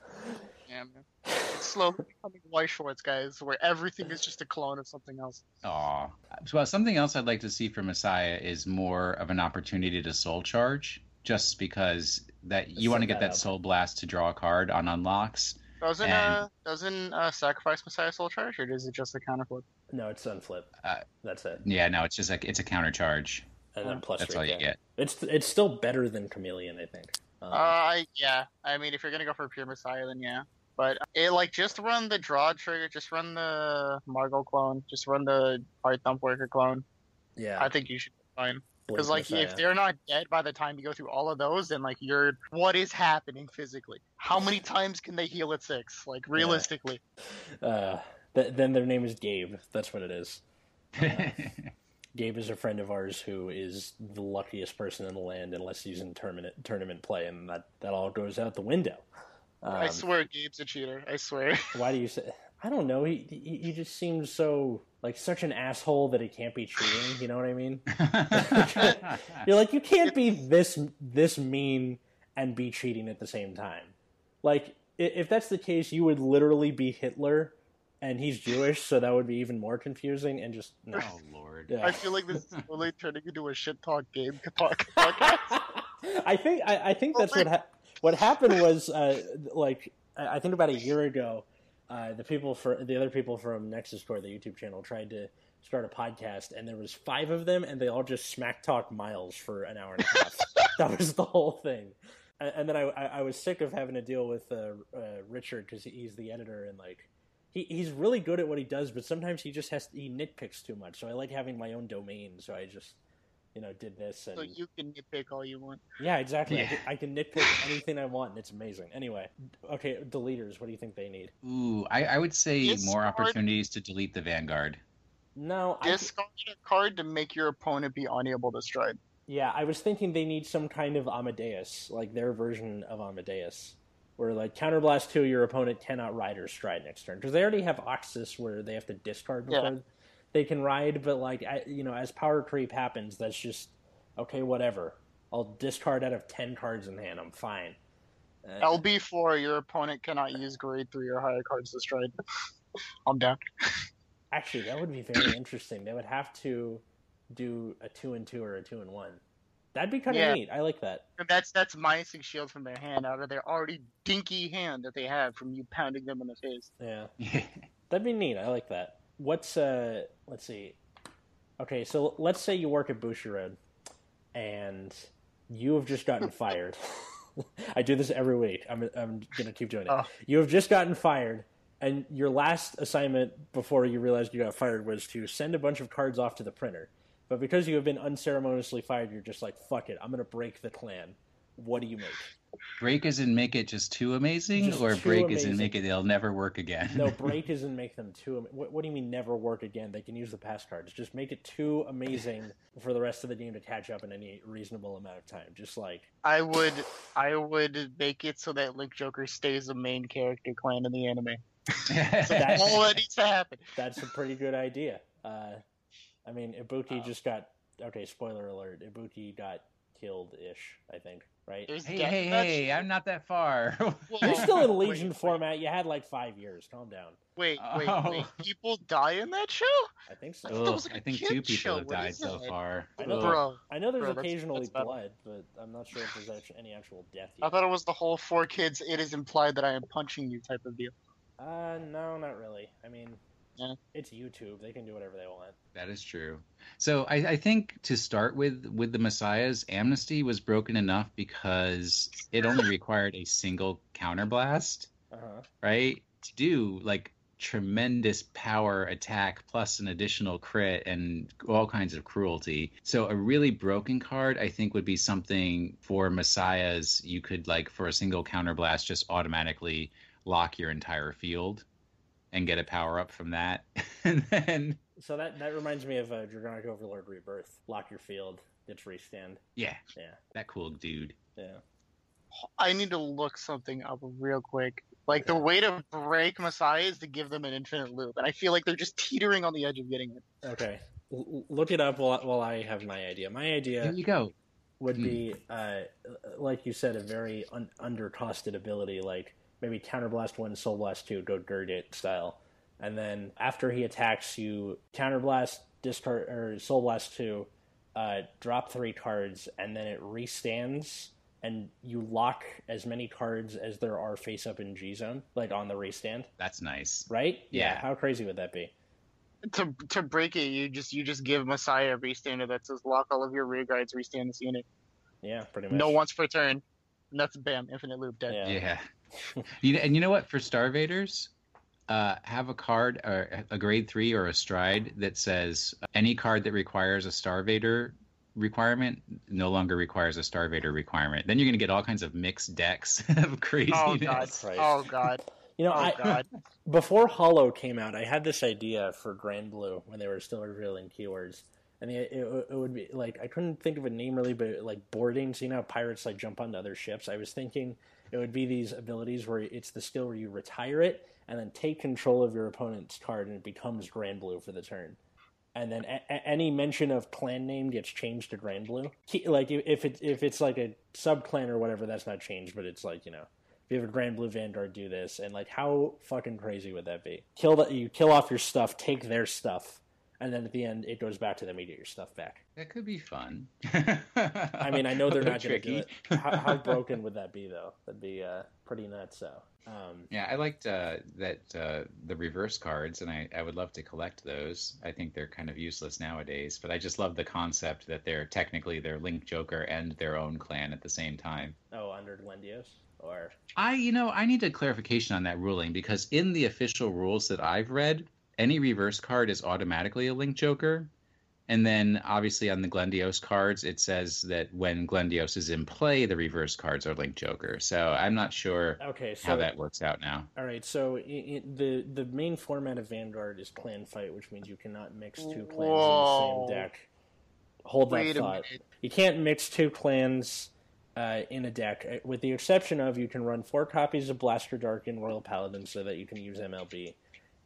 Yeah, man. It's slowly becoming White Shorts, guys, where everything is just a clone of something else. Aw. Well, something else I'd like to see for Messiah is more of an opportunity to soul charge. Just because that you want to get that, that Soul Blast to draw a card on unlocks. Doesn't and, uh, doesn't uh, Sacrifice Messiah Soul Charge, or is it just a counter flip? No, it's unflip. Uh, That's it. Yeah, no, it's just like it's a counter charge. And then plus That's all you get. It's it's still better than Chameleon, I think. Um, uh, yeah. I mean, if you're gonna go for a pure Messiah, then yeah. But it like just run the draw trigger, just run the Margot clone, just run the Hard Thump Worker clone. Yeah, I think you should be fine. Because, like, if they're not dead by the time you go through all of those, then, like, you're... What is happening physically? How many times can they heal at six? Like, realistically. Yeah. Uh, th then their name is Gabe. That's what it is. Uh, Gabe is a friend of ours who is the luckiest person in the land unless he's in tournament, tournament play, and that, that all goes out the window. Um, I swear Gabe's a cheater. I swear. Why do you say... I don't know. He, he he just seems so like such an asshole that he can't be cheating. You know what I mean? You're like you can't be this this mean and be cheating at the same time. Like if that's the case, you would literally be Hitler, and he's Jewish, so that would be even more confusing. And just no, oh, Lord, yeah. I feel like this is really turning into a shit talk game talk podcast. I think I, I think that's what ha what happened was uh, like I, I think about a year ago. Uh, the people for the other people from Nexus Core, the YouTube channel, tried to start a podcast, and there was five of them, and they all just smack talk Miles for an hour and a half. That was the whole thing. And, and then I, I, I was sick of having to deal with uh, uh, Richard because he's the editor, and like he he's really good at what he does, but sometimes he just has to, he nitpicks too much. So I like having my own domain. So I just you know did this. And... So you can nitpick all you want. Yeah, exactly. Yeah. I, can, I can nitpick anything I want, and it's amazing. Anyway, okay, Deleters, what do you think they need? Ooh, I, I would say discard... more opportunities to delete the Vanguard. No, discard I... a card to make your opponent be unable to stride. Yeah, I was thinking they need some kind of Amadeus, like their version of Amadeus, where like counterblast two, your opponent cannot ride or stride next turn because they already have Oxus, where they have to discard before. Yeah. They can ride, but like I, you know, as power creep happens, that's just okay. Whatever. I'll discard out of ten cards in hand. I'm fine. Uh, L B four. Your opponent cannot use grade three or higher cards to stride. I'm down. Actually, that would be very interesting. They would have to do a two and two or a two and one. That'd be kind of yeah. neat. I like that. And that's that's minusing shield from their hand out of their already dinky hand that they have from you pounding them in the face. Yeah, that'd be neat. I like that. What's, uh, let's see. Okay, so let's say you work at Bushiroad, and you have just gotten fired. I do this every week. I'm, I'm going to keep doing it. Oh. You have just gotten fired, and your last assignment before you realized you got fired was to send a bunch of cards off to the printer. But because you have been unceremoniously fired, you're just like, fuck it, I'm going to break the clan. What do you make? Break as in make it just too amazing, just or too break amazing. As in make it they'll never work again? No, break as in make them too amazing. What, what do you mean never work again? They can use the pass cards. Just make it too amazing for the rest of the game to catch up in any reasonable amount of time. Just like... I would, I would make it so that Link Joker stays a main character clan in the anime. So that's all that needs to happen. That's a pretty good idea. Uh, I mean, Ibuki oh. just got... Okay, spoiler alert. Ibuki got killed-ish, I think. Right? Hey, death. hey, That's... hey, I'm not that far. You're still in Legion wait, format. Wait. You had like five years. Calm down. Wait, wait, oh. wait. People die in that show? I think so. I, Ugh, was like I think two people show. have died so it? far. I know, bro, I know there's bro, occasionally that's, that's blood, but I'm not sure if there's actually any actual death yet. I thought it was the whole four kids, it is implied that I am punching you type of deal. Uh, no, not really. I mean... Yeah. It's YouTube. They can do whatever they want. That is true. So I, I think to start with, with the Messiah's amnesty was broken enough because it only required a single counterblast, uh-huh. right? To do like tremendous power attack plus an additional crit and all kinds of cruelty. So a really broken card, I think, would be something for Messiah's. You could like for a single counterblast just automatically lock your entire field and get a power-up from that, and then... So that, that reminds me of uh, Dragonic Overlord Rebirth. Lock your field, ditch restand. Yeah. Yeah. That cool dude. Yeah. I need to look something up real quick. Like, yeah. the way to break Messiah is to give them an infinite loop, and I feel like they're just teetering on the edge of getting it. Okay. L- look it up while, while I have my idea. My idea... There you go. ...would hmm. be, uh, like you said, a very un- under-costed ability, like... Maybe Counterblast one, Soul Blast two, go Dirt It style. And then after he attacks you, Counterblast, discard, or Soul Blast two, uh, drop three cards, and then it restands, and you lock as many cards as there are face up in G Zone, like on the restand. That's nice. Right? Yeah. yeah. How crazy would that be? To to break it, you just you just give Messiah a restander that says lock all of your rear guards, restand this unit. Yeah, pretty much. No once per turn. And that's bam, infinite loop dead. Yeah. yeah. You know, and you know what? For Starvaders, uh, have a card or a grade three or a stride that says any card that requires a Starvader requirement no longer requires a Starvader requirement. Then you're going to get all kinds of mixed decks of craziness. Oh god! Oh god! You know, oh, I god. before Holo came out, I had this idea for Granblue when they were still revealing keywords. And it, it, it would be, like, I couldn't think of a name really, but, like, boarding. So, you know how pirates, like, jump onto other ships? I was thinking it would be these abilities where it's the skill where you retire it and then take control of your opponent's card and it becomes Granblue for the turn. And then a- a- any mention of clan name gets changed to Granblue. Like, if, it, if it's, like, a sub-clan or whatever, that's not changed, but it's, like, you know, if you have a Granblue Vanguard, do this. And, like, how fucking crazy would that be? Kill the, you kill off your stuff, take their stuff. And then at the end, it goes back to them. You get your stuff back. That could be fun. I mean, I know they're not going to do it. How, how broken would that be, though? That'd be uh, pretty nuts. So. Um, yeah, I liked uh, that uh, the reverse cards, and I, I would love to collect those. I think they're kind of useless nowadays, but I just love the concept that they're technically their Link Joker and their own clan at the same time. Oh, under Glendios? Or I, you know, I need a clarification on that ruling, because in the official rules that I've read, any reverse card is automatically a Link Joker. And then, obviously, on the Glendios cards, it says that when Glendios is in play, the reverse cards are Link Joker. So I'm not sure okay, so, how that works out now. All right, so it, it, the the main format of Vanguard is Clan Fight, which means you cannot mix two clans Whoa. in the same deck. Hold Wait that thought. You can't mix two clans uh, in a deck, with the exception of you can run four copies of Blaster Dark and Royal Paladin so that you can use M L B.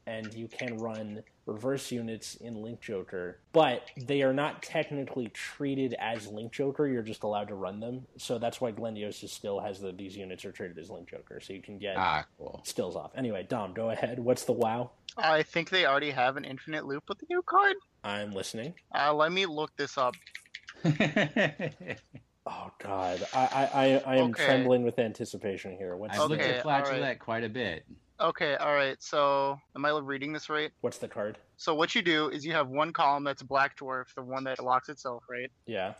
And you can run reverse units in Link Joker, but they are not technically treated as Link Joker. You're just allowed to run them, so that's why Glendios is still has the these units are treated as Link Joker, so you can get ah, cool. stills off. Anyway, Dom, go ahead. What's the wow? I think they already have an infinite loop with the new card. I'm listening. Uh, let me look this up. Oh God, I I, I, I am okay. trembling with anticipation here. What's I've looked at Flajolet right. quite a bit. Okay, all right, so am I reading this right? What's the card? So what you do is you have one column that's Black Dwarf, the one that locks itself, right? Yeah.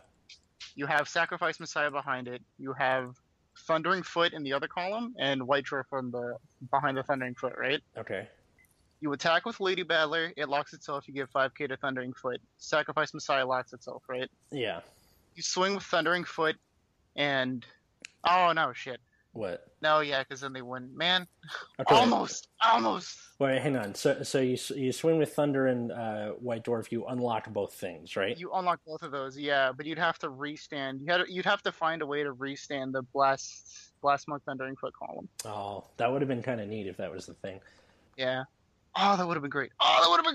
You have Sacrifice Messiah behind it. You have Thundering Foot in the other column and White Dwarf on the, behind the Thundering Foot, right? Okay. You attack with Lady Battler. It locks itself. You give five K to Thundering Foot. Sacrifice Messiah locks itself, right? Yeah. You swing with Thundering Foot and... Oh, no, shit. What? No, yeah, because then they win. Man, okay. almost, almost. Wait, hang on. So, so you you swing with Thunder and uh, White Dwarf. You unlock both things, right? You unlock both of those, yeah. But you'd have to restand. You had you'd have to find a way to restand the blast blast mark Thundering Foot column. Oh, that would have been kind of neat if that was the thing. Yeah. Oh, that would have been great. Oh, that would have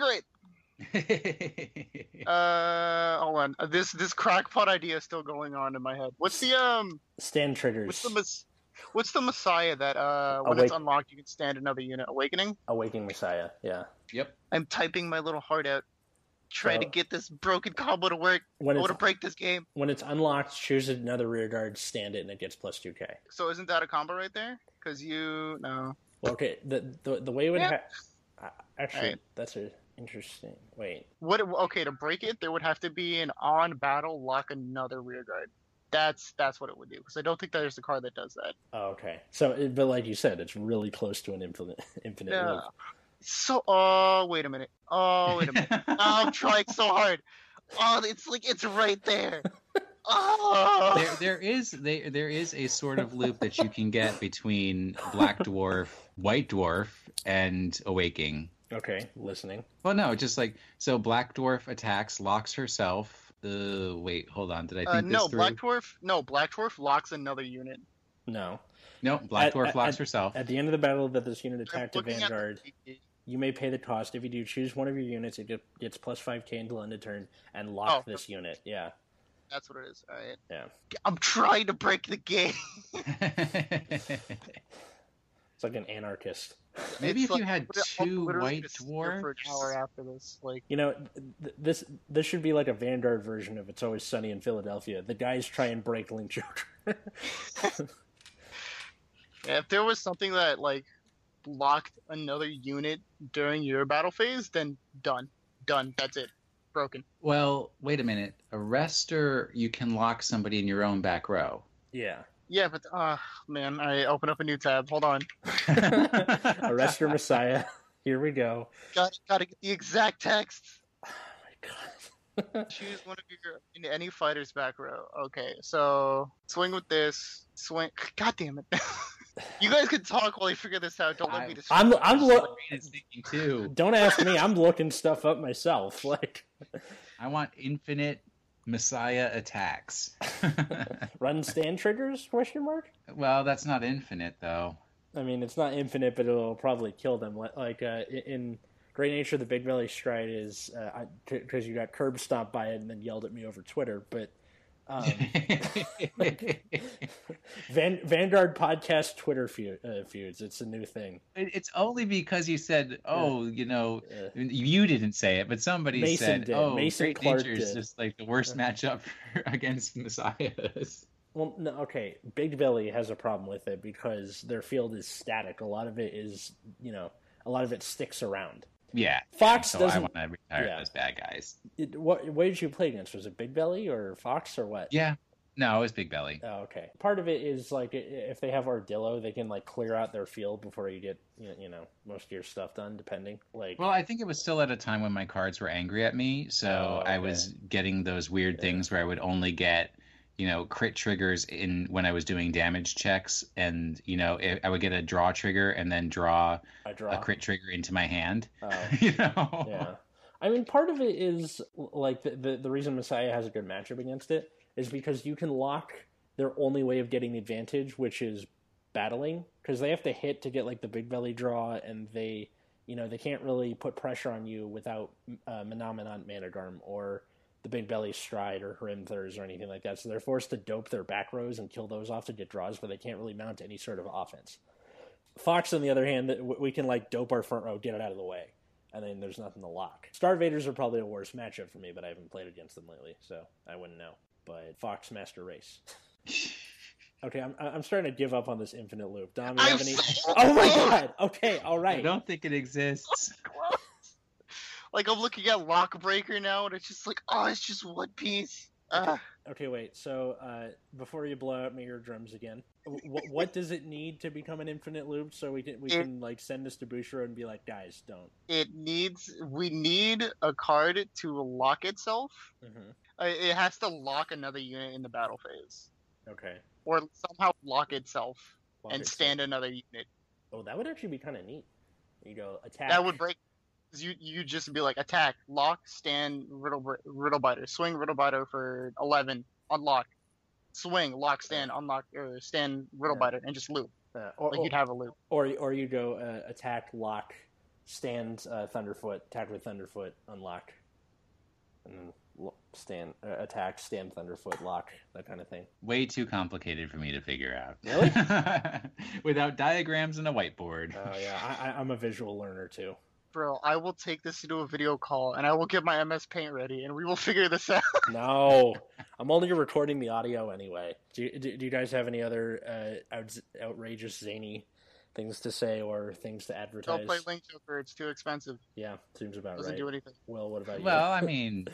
been great. uh, hold on. This this crackpot idea is still going on in my head. What's the um stand triggers? What's the mis- What's the Messiah that, uh, when Awake- it's unlocked, you can stand another unit? Awakening? Awakening Messiah, yeah. Yep. I'm typing my little heart out, trying so, to get this broken combo to work. I want to break this game. When it's unlocked, choose another rear guard, stand it, and it gets plus two K. So isn't that a combo right there? Because you... No. Well, okay, the the, the way it would yeah. have... Actually, right. that's a... Interesting. Wait. What? Okay, to break it, there would have to be an on-battle lock another rear guard. That's that's what it would do, because I don't think there's a card that does that. Oh, okay. So, but like you said, it's really close to an infinite infinite yeah. loop. So, oh, wait a minute. Oh, wait a minute. oh, I'm trying so hard. Oh, it's like it's right there. Oh, there there is there there is a sort of loop that you can get between Black Dwarf, White Dwarf, and Awakening. Okay, listening. Well, no, just like so. Black Dwarf attacks, locks herself. Uh, wait, hold on. Did I think uh, no, this through? Black Dwarf, no, Black Dwarf locks another unit. No. No, Black at, Dwarf at, locks at, herself. At the end of the battle that this unit attacked a Vanguard, the... you may pay the cost. If you do, choose one of your units. It gets plus five K until end of turn and lock oh, this okay. unit. Yeah. That's what it is. All right. Yeah. I'm trying to break the game. It's like an anarchist. Maybe it's if like, you had two White Dwarfs after this, like you know, th- this this should be like a Vanguard version of "It's Always Sunny in Philadelphia." The guys try and break Link Joker. Yeah, if there was something that like locked another unit during your battle phase, then done, done. That's it, broken. Well, wait a minute. Arrestor, you can lock somebody in your own back row. Yeah. Yeah, but, uh, man, I open up a new tab. Hold on. Arrestor Messiah. Here we go. Got, got to get the exact text. Oh, my God. Choose one of your, in any fighter's back row. Okay, so swing with this. Swing. God damn it. You guys can talk while you figure this out. Don't I, let me destroy I'm, I'm looking. Don't ask me. I'm looking stuff up myself. Like, I want infinite... Messiah attacks. Run stand triggers? Question mark. Well, that's not infinite, though. I mean, it's not infinite, but it'll probably kill them. Like uh, in Great Nature, the Big Belly Stride is uh, because you got curb stomped by it and then yelled at me over Twitter. But um, Van- Vanguard podcast Twitter feud, uh, feuds. It's a new thing. It's only because you said, "Oh, yeah. you know," yeah. you didn't say it, but somebody Mason said, did. "Oh, Mason Great Clark Nature is just like the worst matchup against Messiahs." Well, no, okay. Big Belly has a problem with it because their field is static. A lot of it is, you know, a lot of it sticks around. Yeah, Fox so doesn't. I want to retire yeah. those bad guys. It, what? What did you play against? Was it Big Belly or Fox or what? Yeah, no, it was Big Belly. Oh, okay. Part of it is like if they have Ardillo, they can like clear out their field before you get you know most of your stuff done. Depending, like. Well, I think it was still at a time when my cards were angry at me, so oh, okay. I was getting those weird yeah. things where I would only get. You know, crit triggers in when I was doing damage checks, and you know, it, I would get a draw trigger and then draw a, draw. a crit trigger into my hand. Uh, you know, yeah. I mean, part of it is like the, the the reason Messiah has a good matchup against it is because you can lock their only way of getting the advantage, which is battling, because they have to hit to get like the Big Belly draw, and they, you know, they can't really put pressure on you without uh, Menominant Manigarm or. The Big Belly Stride or Hrimthurs or anything like that. So they're forced to dope their back rows and kill those off to get draws, but they can't really mount any sort of offense. Fox, on the other hand, we can like dope our front row, get it out of the way, and then there's nothing to lock. Starvaders are probably a worse matchup for me, but I haven't played against them lately, so I wouldn't know. But Fox Master Race. Okay, I'm I'm starting to give up on this infinite loop. Dom, you have any... Oh my God! Okay, all right. I don't think it exists. Like, I'm looking at Lockbreaker now, and it's just like, oh, it's just one piece. Uh. Okay, wait. So, uh, before you blow out my eardrums again, w- what does it need to become an infinite loop so we can, we it, can like, send this to Bouchard and be like, guys, don't? It needs... We need a card to lock itself. Mm-hmm. Uh, it has to lock another unit in the battle phase. Okay. Or somehow lock itself lock and itself. stand another unit. Oh, that would actually be kind of neat. You go attack. That would break. You you just be like attack, lock, stand, riddle riddle biter, swing riddle biter for eleven, unlock, swing, lock, stand, unlock, or stand riddle yeah. biter, and just loop. Uh, or, like you'd have a loop. Or or you go uh, attack, lock, stand, uh, Thunderfoot, attack with Thunderfoot, unlock, and then stand, uh, attack, stand, Thunderfoot, lock, that kind of thing. Way too complicated for me to figure out. Really? Without diagrams and a whiteboard. Oh, uh, yeah. I, I, I'm a visual learner, too. Bro, I will take this to do a video call, and I will get my M S Paint ready, and we will figure this out. No. I'm only recording the audio anyway. Do you, do, do you guys have any other uh, out, outrageous, zany things to say or things to advertise? Don't play Link Joker. It's too expensive. Yeah, seems about Doesn't right. Doesn't do anything. Well, what about you? Well, I mean...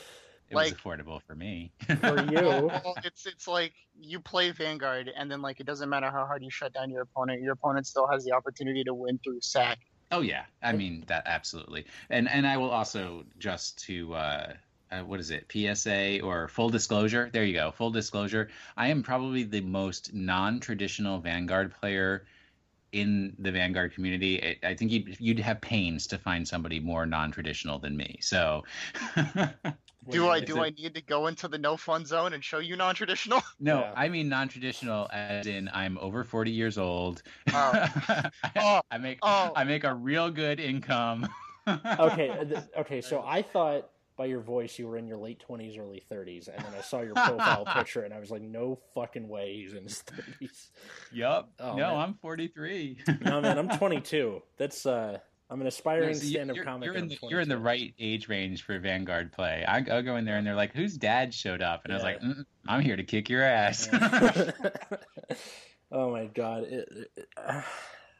It like, was affordable for me. For you. Well, it's it's like you play Vanguard, and then like it doesn't matter how hard you shut down your opponent, your opponent still has the opportunity to win through sack. Oh, yeah. I mean, that absolutely. And and I will also, just to, uh, uh, what is it, P S A or full disclosure? There you go, full disclosure. I am probably the most non-traditional Vanguard player in the Vanguard community. It, I think you'd, you'd have pains to find somebody more non-traditional than me. So... Do I do I need to go into the no fun zone and show you non-traditional? No, yeah. I mean non-traditional as in I'm over forty years old. Oh. Oh. I make oh. I make a real good income. Okay, okay. So I thought by your voice you were in your late twenties, early thirties, and then I saw your profile picture and I was like, no fucking way he's in his thirties. Yup. Oh, no, man. I'm forty-three. No, man, I'm twenty-two. That's uh. I'm an aspiring no, so stand-up comic. You're in, the, you're in the right age range for Vanguard play. I, I'll go in there and they're like, whose dad showed up? And yeah. I was like, mm, I'm here to kick your ass. Yeah. Oh, my God. It, it, uh,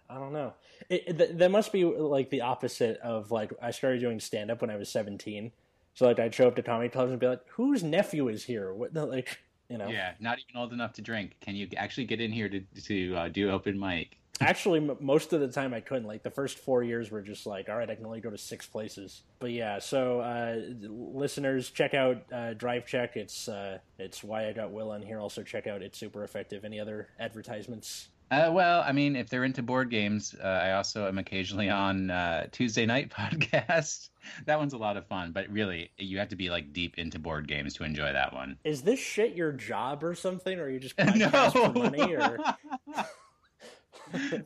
I don't know. It, it, that must be, like, the opposite of, like, I started doing stand-up when I was seventeen. So, like, I'd show up to comedy clubs and be like, whose nephew is here? What, like, you know. Yeah, not even old enough to drink. Can you actually get in here to, to uh, do open mic? Actually, m- most of the time I couldn't. Like, the first four years were just like, all right, I can only go to six places. But yeah, so uh, listeners, check out uh, Drive Check. It's uh, it's why I got Will on here. Also, check out It's Super Effective. Any other advertisements? Uh, well, I mean, if they're into board games, uh, I also am occasionally on uh, Tuesday Night Podcast. That one's a lot of fun, but really, you have to be, like, deep into board games to enjoy that one. Is this shit your job or something, or are you just podcast no. for money? Or...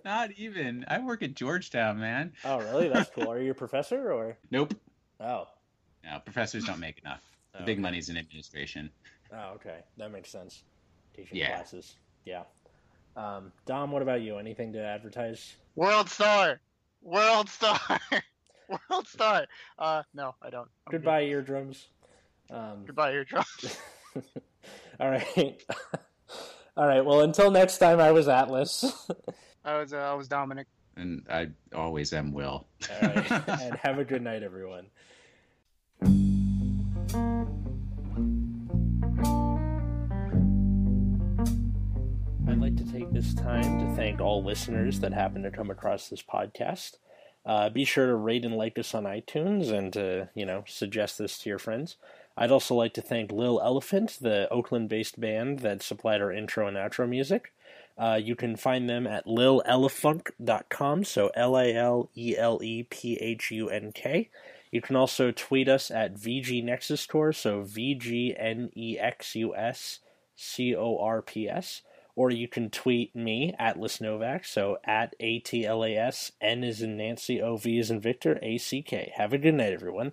Not even. I work at Georgetown, man. Oh, really? That's cool. Are you a professor or? Nope. Oh. No, professors don't make enough. The oh, big okay. money's in administration. Oh, okay. That makes sense. Teaching yeah. classes. Yeah. Um, Dom, what about you? Anything to advertise? World Star! World Star! World Star! Uh, no, I don't. I'm Goodbye, good. eardrums. Um, Goodbye, eardrums. All right. All right. Well, until next time, I was Atlas. I was uh, I was Dominic. And I always am Will. All right. And have a good night, everyone. I'd like to take this time to thank all listeners that happen to come across this podcast. Uh, be sure to rate and like us on iTunes and to, you know, suggest this to your friends. I'd also like to thank Lil Elephant, the Oakland-based band that supplied our intro and outro music. Uh, you can find them at lil elephunk dot com, so L A L E L E P H U N K. You can also tweet us at VGNexusCore, so V G N E X U S C O R P S. Or you can tweet me, Atlas Novak, so at A T L A S, N is in Nancy, O V is in Victor, A C K. Have a good night, everyone.